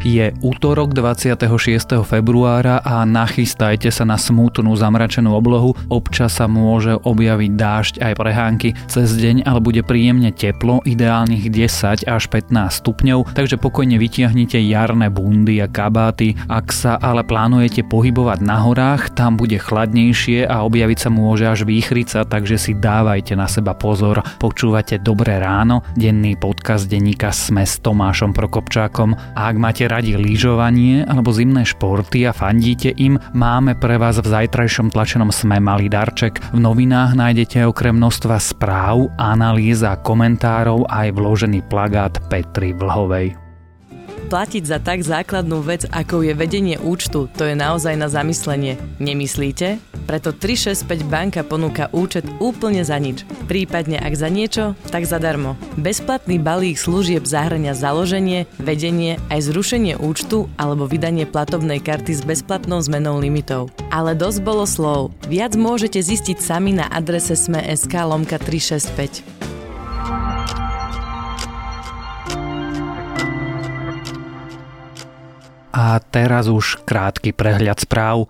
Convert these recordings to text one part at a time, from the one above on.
Je utorok 26. februára a nachystajte sa na smutnú zamračenú oblohu. Občas sa môže objaviť dážď aj prehánky. Cez deň ale bude príjemne teplo, ideálnych 10 až 15 stupňov, takže pokojne vytiahnite jarné bundy a kabáty. Ak sa ale plánujete pohybovať na horách, tam bude chladnejšie a objaviť sa môže až výchrica, takže si dávajte na seba pozor. Počúvate Dobré ráno, denný podcast denníka SME s Tomášom Prokopčákom. A ak máte radi lyžovanie alebo zimné športy a fandíte im, máme pre vás v zajtrajšom tlačenom SME malý darček. V novinách nájdete okrem množstva správ, analýz a komentárov aj vložený plagát Petry Vlhovej. Platiť za tak základnú vec, ako je vedenie účtu, to je naozaj na zamyslenie. Nemyslíte? Preto 365 banka ponúka účet úplne za nič. Prípadne ak za niečo, tak zadarmo. Bezplatný balík služieb zahŕňa založenie, vedenie, aj zrušenie účtu alebo vydanie platobnej karty s bezplatnou zmenou limitov. Ale dosť bolo slov. Viac môžete zistiť sami na adrese sme.sk/365. A teraz už krátky prehľad správ.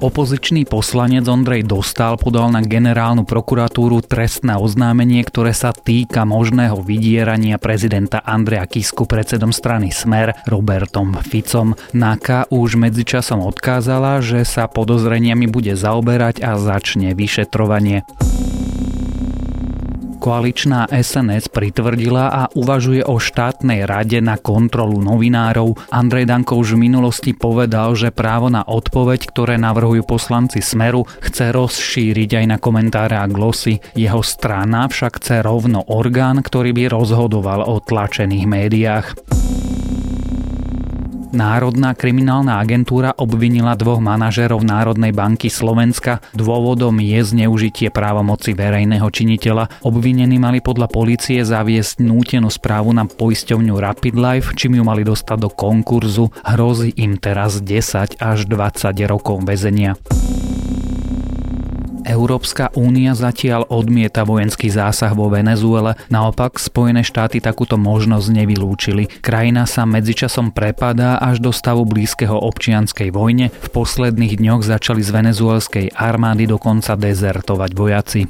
Opozičný poslanec Ondrej Dostál podal na generálnu prokuratúru trestné oznámenie, ktoré sa týka možného vydierania prezidenta Andreja Kisku predsedom strany Smer Robertom Ficom. NAKA už medzičasom odkázala, že sa podozreniami bude zaoberať a začne vyšetrovanie. Koaličná SNS pritvrdila a uvažuje o štátnej rade na kontrolu novinárov. Andrej Danko už v minulosti povedal, že právo na odpoveď, ktoré navrhujú poslanci Smeru, chce rozšíriť aj na komentáre a glosy. Jeho strana však chce rovno orgán, ktorý by rozhodoval o tlačených médiách. Národná kriminálna agentúra obvinila dvoch manažérov Národnej banky Slovenska. Dôvodom je zneužitie právomoci verejného činiteľa. Obvinení mali podľa polície zaviesť nútenú správu na poisťovňu Rapid Life, čím ju mali dostať do konkurzu. Hrozí im teraz 10 až 20 rokov väzenia. Európska únia zatiaľ odmieta vojenský zásah vo Venezuele, naopak Spojené štáty takúto možnosť nevylúčili. Krajina sa medzičasom prepadá až do stavu blízkeho občianskej vojne, v posledných dňoch začali z venezuelskej armády dokonca dezertovať vojaci.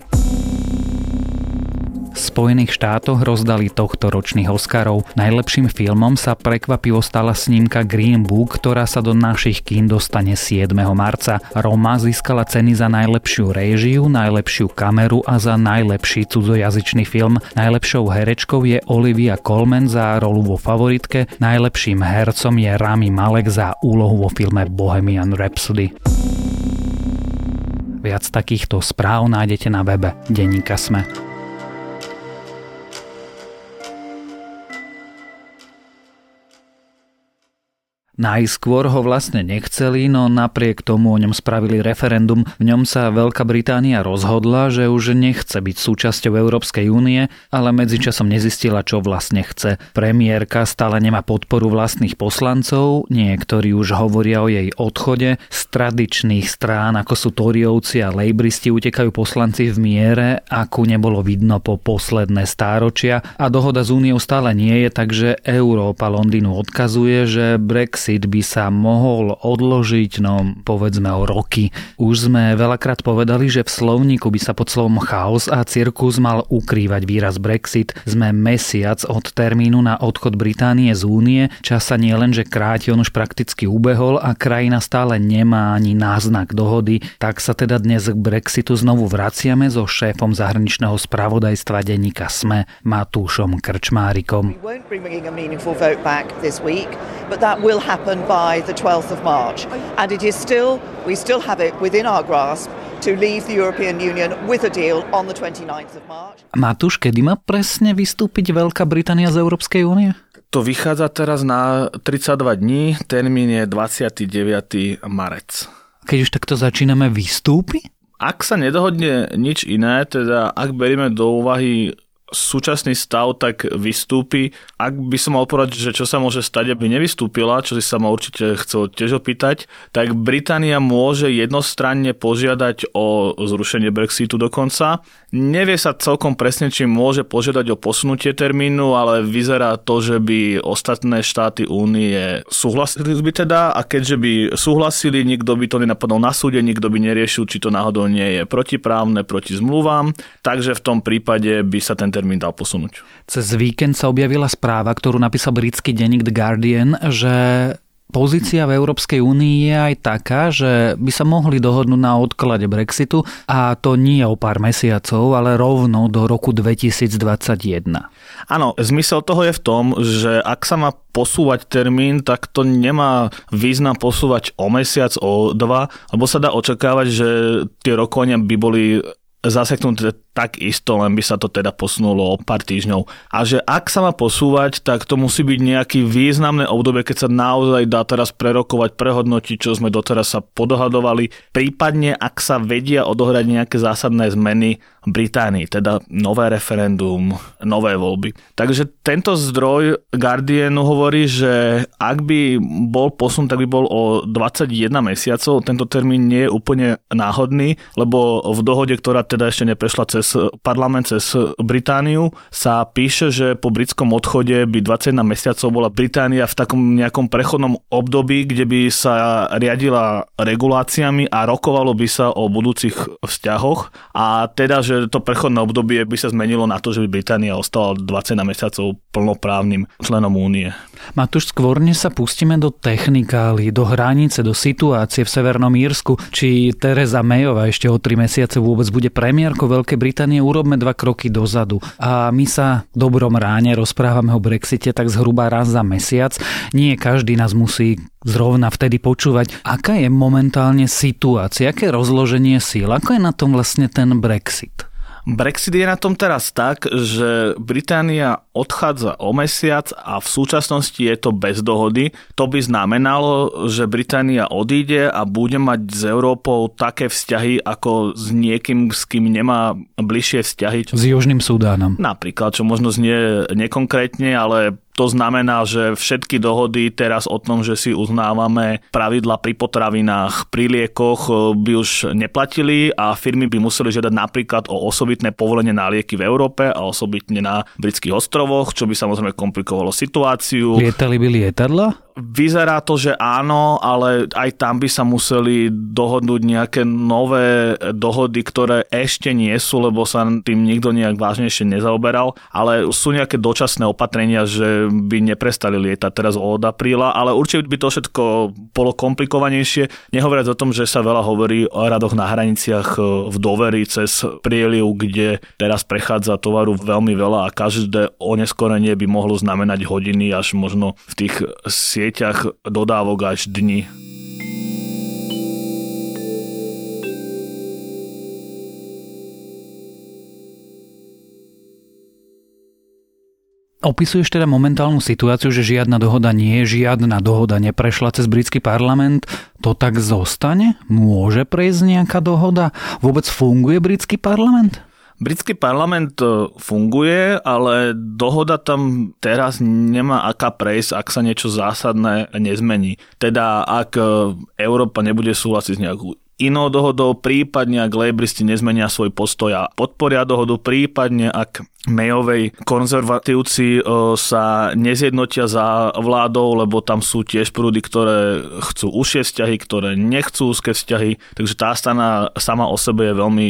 V Spojených štátoch rozdali tohtoročných Oscarov. Najlepším filmom sa prekvapivo stala snímka Green Book, ktorá sa do našich kín dostane 7. marca. Roma získala ceny za najlepšiu réžiu, najlepšiu kameru a za najlepší cudzojazyčný film. Najlepšou herečkou je Olivia Colman za rolu vo Favoritke, najlepším hercom je Rami Malek za úlohu vo filme Bohemian Rhapsody. Viac takýchto správ nájdete na webe denníka SME. Najskôr ho vlastne nechceli, no napriek tomu o ňom spravili referendum. V ňom sa Veľká Británia rozhodla, že už nechce byť súčasťou Európskej únie, ale medzičasom nezistila, čo vlastne chce. Premiérka stále nemá podporu vlastných poslancov, niektorí už hovoria o jej odchode. Z tradičných strán, ako sú Tóriovci a Lejbristi, utekajú poslanci v miere, akú nebolo vidno po posledné stáročia a dohoda s úniou stále nie je, takže Európa Londýnu odkazuje, že Brexit by sa mohol odložiť, no povedzme o roky. Už sme veľakrát povedali, že v slovníku by sa pod slovom chaos a cirkus mal ukrývať výraz Brexit. Sme mesiac od termínu na odchod Británie z únie, čas sa nie len, že kráti, on už prakticky ubehol a krajina stále nemá ani náznak dohody. Tak sa teda dnes k Brexitu znovu vraciame so šéfom zahraničného spravodajstva denníka SME Matúšom Krčmárikom. That will happen by the 12th of March and it is still we still have it within our grasp to leave the European Union with a deal on the 29th of March. Matúš, kedy má presne vystúpiť Veľká Británia z Európskej únie? To vychádza teraz na 32 dní, termín je 29. marec. Keď už takto začíname, vystúpi? Ak sa nedohodne nič iné, teda ak berieme do úvahy súčasný stav tak vystúpi. Ak by som mal povedať, že čo sa môže stať, aby nevystúpila, čo si sa ma určite chcel tiež opýtať, tak Británia môže jednostranne požiadať o zrušenie Brexitu dokonca. Nevie sa celkom presne, či môže požiadať o posunutie termínu, ale vyzerá to, že by ostatné štáty únie súhlasili by teda, a keďže by súhlasili, nikto by to nenapadol na súde, nikto by neriešil, či to náhodou nie je protiprávne, proti zmluvám, takže v tom prípade by sa ten termín dal posunúť. Cez víkend sa objavila správa, ktorú napísal britský denník The Guardian, že pozícia v Európskej únii je aj taká, že by sa mohli dohodnúť na odklade Brexitu, a to nie o pár mesiacov, ale rovno do roku 2021. Áno, zmysel toho je v tom, že ak sa má posúvať termín, tak to nemá význam posúvať o mesiac, o dva, lebo sa dá očakávať, že tie rokovania by boli zaseknuté takisto, len by sa to teda posunulo o pár týždňov. A že ak sa má posúvať, tak to musí byť nejaký významné obdobie, keď sa naozaj dá teraz prerokovať, prehodnotiť, čo sme doteraz sa podohadovali, prípadne ak sa vedia odohrať nejaké zásadné zmeny v Británii, teda nové referendum, nové voľby. Takže tento zdroj Guardianu hovorí, že ak by bol posun, tak by bol o 21 mesiacov. Tento termín nie je úplne náhodný, lebo v dohode, ktorá teda ešte neprešla cez parlament, cez Britániu, sa píše, že po britskom odchode by 21 mesiacov bola Británia v takom nejakom prechodnom období, kde by sa riadila reguláciami a rokovalo by sa o budúcich vzťahoch, a teda, že to prechodné obdobie by sa zmenilo na to, že by Británia ostala 21 mesiacov plnoprávnym členom únie. Matúš, skôr než sa pustíme do technikály, do hranice, do situácie v Severnom Írsku, či Teresa Mayová ešte o 3 mesiace vôbec bude premiérkou Veľkej Británie, urobme 2 kroky dozadu. A my sa v Dobrom ráne rozprávame o Brexite tak zhruba raz za mesiac. Nie každý nás musí zrovna vtedy počúvať. Aká je momentálne situácia? Aké je rozloženie síl? Ako je na tom vlastne ten Brexit? Brexit je na tom teraz tak, že Británia odchádza o mesiac a v súčasnosti je to bez dohody. To by znamenalo, že Británia odíde a bude mať s Európou také vzťahy ako s niekým, s kým nemá bližšie vzťahy. S Južným Sudánom. Napríklad, čo možno znie nekonkrétne, ale to znamená, že všetky dohody teraz o tom, že si uznávame pravidla pri potravinách, pri liekoch, by už neplatili a firmy by museli žiadať napríklad o osobitné povolenie na lieky v Európe a osobitne na britských ostrovoch, čo by samozrejme komplikovalo situáciu. Lietali by lietadla? Vyzerá to, že áno, ale aj tam by sa museli dohodnúť nejaké nové dohody, ktoré ešte nie sú, lebo sa tým nikto nejak vážnejšie nezaoberal, ale sú nejaké dočasné opatrenia, že by neprestali lietať teraz od apríla, ale určite by to všetko bolo komplikovanejšie. Nehovoriac o tom, že sa veľa hovorí o radoch na hraniciach v Doveri cez prieliv, kde teraz prechádza tovaru veľmi veľa a každé oneskorenie by mohlo znamenať hodiny až možno v tých sieťach dodávok až dni. Opisuješ teda momentálnu situáciu, že žiadna dohoda neprešla cez britský parlament. To tak zostane? Môže prejsť nejaká dohoda? Vôbec funguje britský parlament? Britský parlament funguje, ale dohoda tam teraz nemá aká prejsť, ak sa niečo zásadné nezmení. Teda ak Európa nebude súhlasiť s nejakou inou dohodou, prípadne ak lejbristi nezmenia svoj postoj a podporia dohodu, prípadne ak Mayovej konzervatívci sa nezjednotia za vládou, lebo tam sú tiež prúdy, ktoré chcú užšie vzťahy, ktoré nechcú úzke vzťahy, takže tá strana sama o sebe je veľmi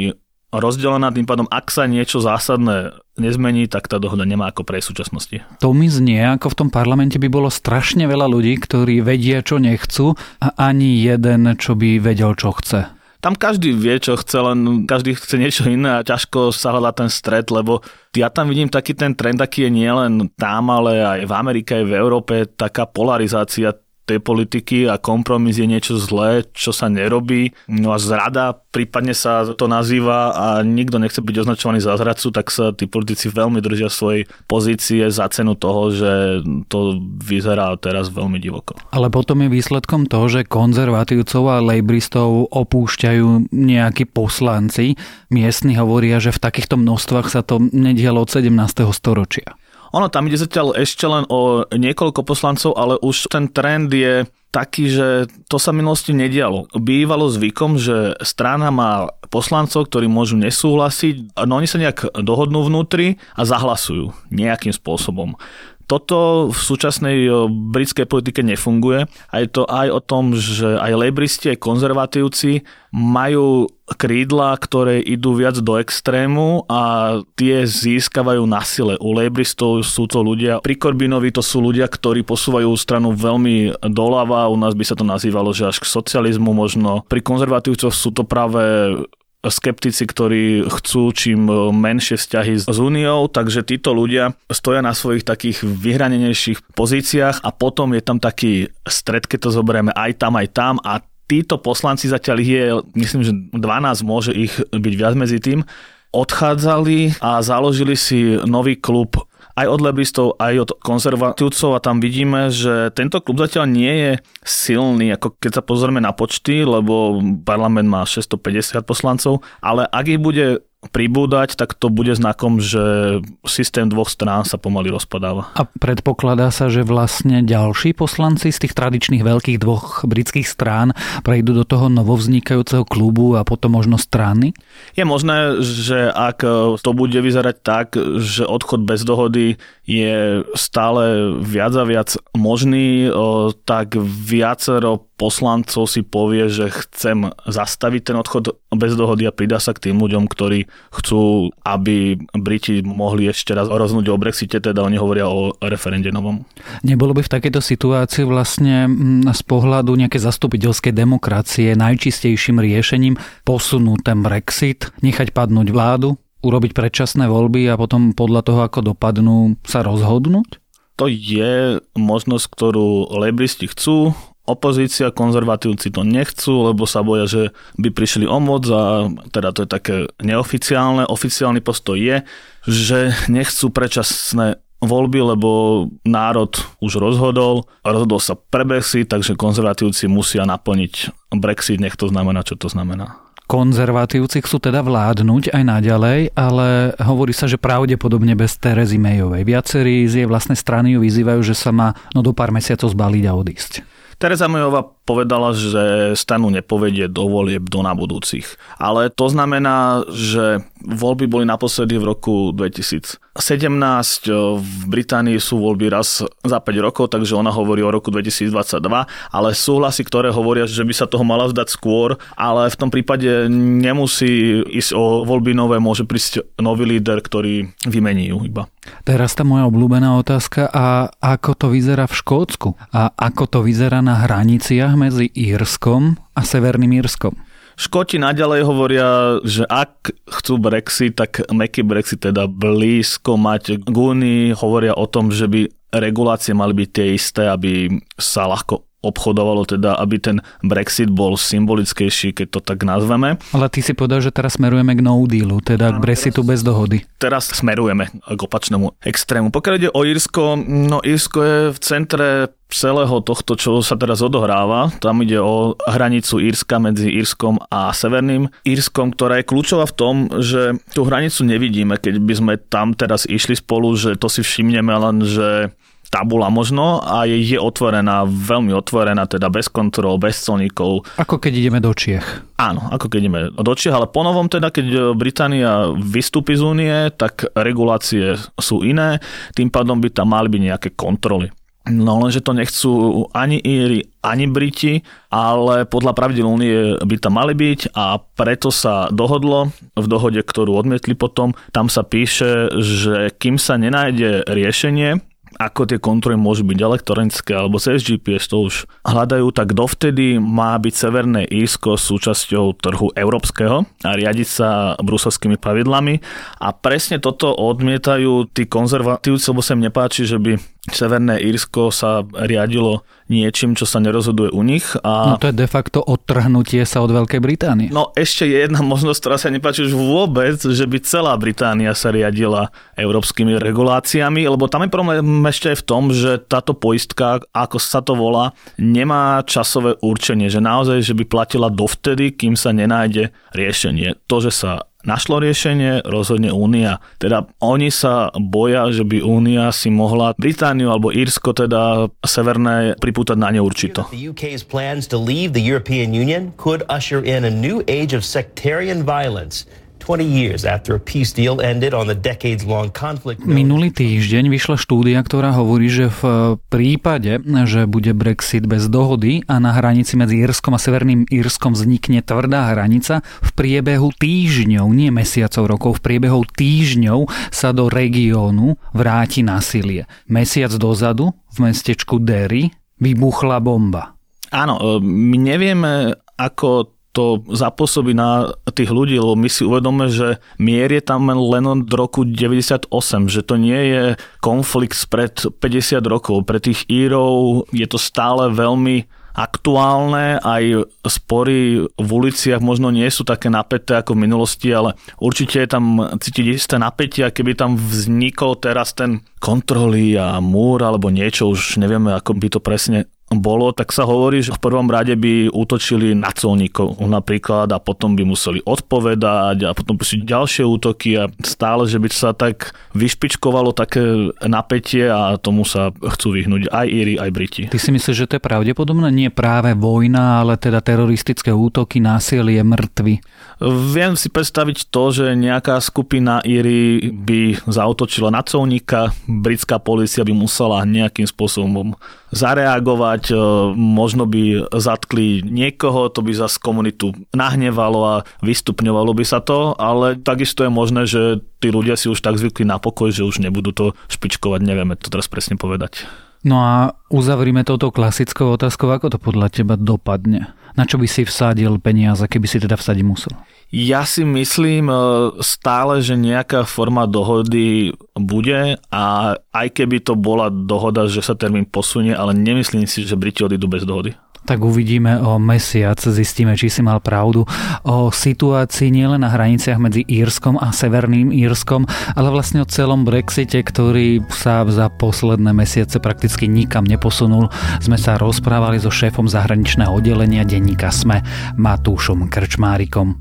rozdelená, tým pádom, ak sa niečo zásadné nezmení, tak tá dohoda nemá ako pre súčasnosti. To mi znie, ako v tom parlamente by bolo strašne veľa ľudí, ktorí vedia, čo nechcú, a ani jeden, čo by vedel, čo chce. Tam každý vie, čo chce, len každý chce niečo iné a ťažko sa hľadá ten stret, lebo ja tam vidím taký ten trend, aký je nielen tam, ale aj v Amerike, aj v Európe, taká polarizácia tej politiky a kompromis je niečo zlé, čo sa nerobí. No a zrada, prípadne sa to nazýva a nikto nechce byť označovaný za zradcu, tak sa tí politici veľmi držia svojej pozície za cenu toho, že to vyzerá teraz veľmi divoko. Ale potom je výsledkom toho, že konzervatívcov a lejbristov opúšťajú nejakí poslanci. Miestni hovoria, že v takýchto množstvách sa to nedialo od 17. storočia. Ono tam ide zatiaľ ešte len o niekoľko poslancov, ale už ten trend je taký, že to sa v minulosti nedialo. Bývalo zvykom, že strana má poslancov, ktorí môžu nesúhlasiť, no oni sa nejak dohodnú vnútri a zahlasujú nejakým spôsobom. Toto v súčasnej britskej politike nefunguje a je to aj o tom, že aj lejbristi, aj konzervatívci majú krídla, ktoré idú viac do extrému a tie získavajú na sile. U lejbristov sú to ľudia, pri Corbynovi to sú ľudia, ktorí posúvajú stranu veľmi doľava, u nás by sa to nazývalo, že až k socializmu možno. Pri konzervatívcoch sú to práve skeptici, ktorí chcú čím menšie vzťahy s Úniou, takže títo ľudia stoja na svojich takých vyhranenejších pozíciách a potom je tam taký stred, keď to zoberieme aj tam a títo poslanci zatiaľ ich je, myslím, že 12, môže ich byť viac medzi tým, odchádzali a založili si nový klub aj od lebristov, aj od konzervatívcov a tam vidíme, že tento klub zatiaľ nie je silný, ako keď sa pozrieme na počty, lebo parlament má 650 poslancov, ale ak ich bude pribúdať, tak to bude znakom, že systém dvoch strán sa pomaly rozpadáva. A predpokladá sa, že vlastne ďalší poslanci z tých tradičných veľkých dvoch britských strán prejdú do toho novovznikajúceho klubu a potom možno strany? Je možné, že ak to bude vyzerať tak, že odchod bez dohody je stále viac a viac možný, tak viacero poslancov si povie, že chcem zastaviť ten odchod bez dohody a pridá sa k tým ľuďom, ktorí chcú, aby Briti mohli ešte raz rozhodnúť o Brexite, teda oni hovoria o referende novom. Nebolo by v takejto situácii vlastne z pohľadu nejaké zastupiteľskej demokracie najčistejším riešením posunúť ten Brexit, nechať padnúť vládu, urobiť predčasné voľby a potom podľa toho, ako dopadnú, sa rozhodnúť? To je možnosť, ktorú lejbristi chcú. Opozícia, konzervatívci to nechcú, lebo sa boja, že by prišli o moc a teda to je také neoficiálne. Oficiálny postoj je, že nechcú predčasné voľby, lebo národ už rozhodol sa pre Brexit, takže konzervatívci musia naplniť Brexit, nech to znamená, čo to znamená. Konzervatívci chcú teda vládnuť aj naďalej, ale hovorí sa, že pravdepodobne bez Teresy Mayovej. Viacerí z jej vlastnej strany ju vyzývajú, že sa má do pár mesiacov zbaliť a odísť. Teresa Mayová povedala, že stranu nepovedie do volieb do nabudúcich. Ale to znamená, že voľby boli naposledy v roku 2017. V Británii sú voľby raz za 5 rokov, takže ona hovorí o roku 2022, ale sú hlasy, ktoré hovoria, že by sa toho mala vzdať skôr, ale v tom prípade nemusí ísť o voľby nové, môže prísť nový líder, ktorý vymení ju iba. Teraz tá moja obľúbená otázka, a ako to vyzerá v Škótsku? A ako to vyzerá na hraniciach medzi Írskom a Severným Írskom? Škóti naďalej hovoria, že ak chcú Brexit, tak mäkký Brexit, teda blízko mať k únii. Hovoria o tom, že by regulácie mali byť tie isté, aby sa ľahko obchodovalo, teda aby ten Brexit bol symbolickejší, keď to tak nazveme. Ale ty si povedal, že teraz smerujeme k no dealu, teda k Brexitu bez dohody. Teraz smerujeme k opačnému extrému. Pokiaľ ide o Írsko, no Írsko je v centre celého tohto, čo sa teraz odohráva. Tam ide o hranicu Írska medzi Írskom a Severným Írskom, ktorá je kľúčová v tom, že tú hranicu nevidíme, keď by sme tam teraz išli spolu, že to si všimneme len, že tabula možno a je otvorená, veľmi otvorená, teda bez kontrol, bez colníkov. Ako keď ideme do Čiech. Áno, ako keď ideme do Čiech, ale ponovom teda, keď Británia vystúpi z únie, tak regulácie sú iné, tým pádom by tam mali byť nejaké kontroly. No lenže to nechcú ani Íri, ani Briti, ale podľa pravidel únie by tam mali byť a preto sa dohodlo, v dohode, ktorú odmietli potom, tam sa píše, že kým sa nenájde riešenie, ako tie kontroly môžu byť elektronické alebo cez GPS, to už hľadajú, tak dovtedy má byť Severné Írsko súčasťou trhu európskeho a riadiť sa bruselskými pravidlami. A presne toto odmietajú tí konzervatívci, lebo sa im nepáči, že by Severné Írsko sa riadilo niečím, čo sa nerozhoduje u nich. No to je de facto odtrhnutie sa od Veľkej Británie. No ešte je jedna možnosť, ktorá sa nepáči už vôbec, že by celá Británia sa riadila európskymi reguláciami, lebo tam je problém ešte aj v tom, že táto poistka, ako sa to volá, nemá časové určenie, že naozaj, že by platila dovtedy, kým sa nenájde riešenie. To, že sa našlo riešenie, rozhodne Únia. Teda oni sa boja, že by Únia si mohla Britániu alebo Írsko, teda Severné, pripútať na neurčito. The UK's plans to leave the European Union could usher in a new age of sectarian violence. 20 years after a peace deal ended on the decades-long conflict. Minulý týždeň vyšla štúdia, ktorá hovorí, že v prípade, že bude Brexit bez dohody a na hranici medzi Írskom a Severným Írskom vznikne tvrdá hranica, v priebehu týždňov, nie mesiacov, rokov, v priebehu týždňov sa do regiónu vráti násilie. Mesiac dozadu v mestečku Derry vybuchla bomba. Áno, my nevieme, ako to zapôsobí na tých ľudí, lebo my si uvedome, že mier je tam len od roku 98, že to nie je konflikt spred 50 rokov. Pre tých Írov je to stále veľmi aktuálne, aj spory v uliciach možno nie sú také napäté ako v minulosti, ale určite je tam cítiť isté napätie a keby tam vznikol teraz ten kontroly a múr alebo niečo, už nevieme, ako by to presne bolo, tak sa hovorí, že v prvom rade by útočili na colníkov napríklad a potom by museli odpovedať a potom by si ďalšie útoky a stále, že by sa tak vyšpičkovalo také napätie a tomu sa chcú vyhnúť aj Íri, aj Briti. Ty si myslíš, že to je pravdepodobné? Nie práve vojna, ale teda teroristické útoky, násilie, mŕtvy. Viem si predstaviť to, že nejaká skupina Íri by zaútočila na colníka, britská polícia by musela nejakým spôsobom zareagovať, možno by zatkli niekoho, to by zase komunitu nahnevalo a vystupňovalo by sa to, ale takisto je možné, že tí ľudia si už tak zvykli na pokoj, že už nebudú to špičkovať, nevieme to teraz presne povedať. No a uzavrime touto klasickou otázkou, ako to podľa teba dopadne? Na čo by si vsadil peniaze, keby si teda vsadiť musel? Ja si myslím stále, že nejaká forma dohody bude a aj keby to bola dohoda, že sa termín posunie, ale nemyslím si, že Briti odídu bez dohody. Tak uvidíme o mesiac, zistíme, či si mal pravdu o situácii nielen na hraniciach medzi Írskom a Severným Írskom, ale vlastne o celom Brexite, ktorý sa za posledné mesiace prakticky nikam neposunul. Sme sa rozprávali so šéfom zahraničného oddelenia denníka SME Matúšom Krčmárikom.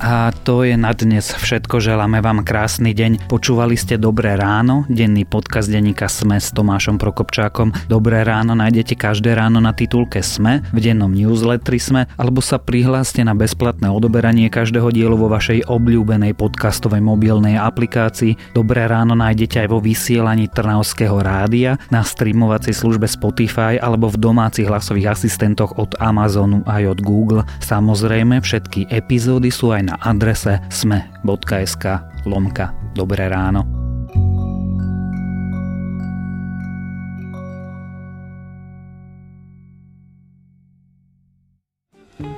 A to je na dnes všetko. Želáme vám krásny deň. Počúvali ste Dobré ráno, denný podcast denníka SME s Tomášom Prokopčákom. Dobré ráno nájdete každé ráno na titulke SME, v dennom newsletteri SME, alebo sa prihláste na bezplatné odoberanie každého dielu vo vašej obľúbenej podcastovej mobilnej aplikácii. Dobré ráno nájdete aj vo vysielaní Trnavského rádia, na streamovacej službe Spotify alebo v domácich hlasových asistentoch od Amazonu aj od Google. Samozrejme, všetky epizódy sú aj na adrese sme.sk/ Dobré ráno.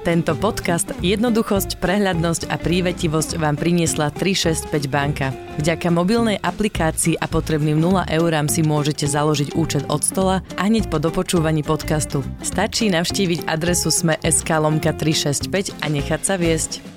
Tento podcast jednoduchosť, prehľadnosť a prívetivosť vám priniesla 365 banka. Vďaka mobilnej aplikácii a potrebným 0 eurám si môžete založiť účet od stola a hneď po dopočúvaní podcastu. Stačí navštíviť adresu sme.sk/365 a nechať sa viesť.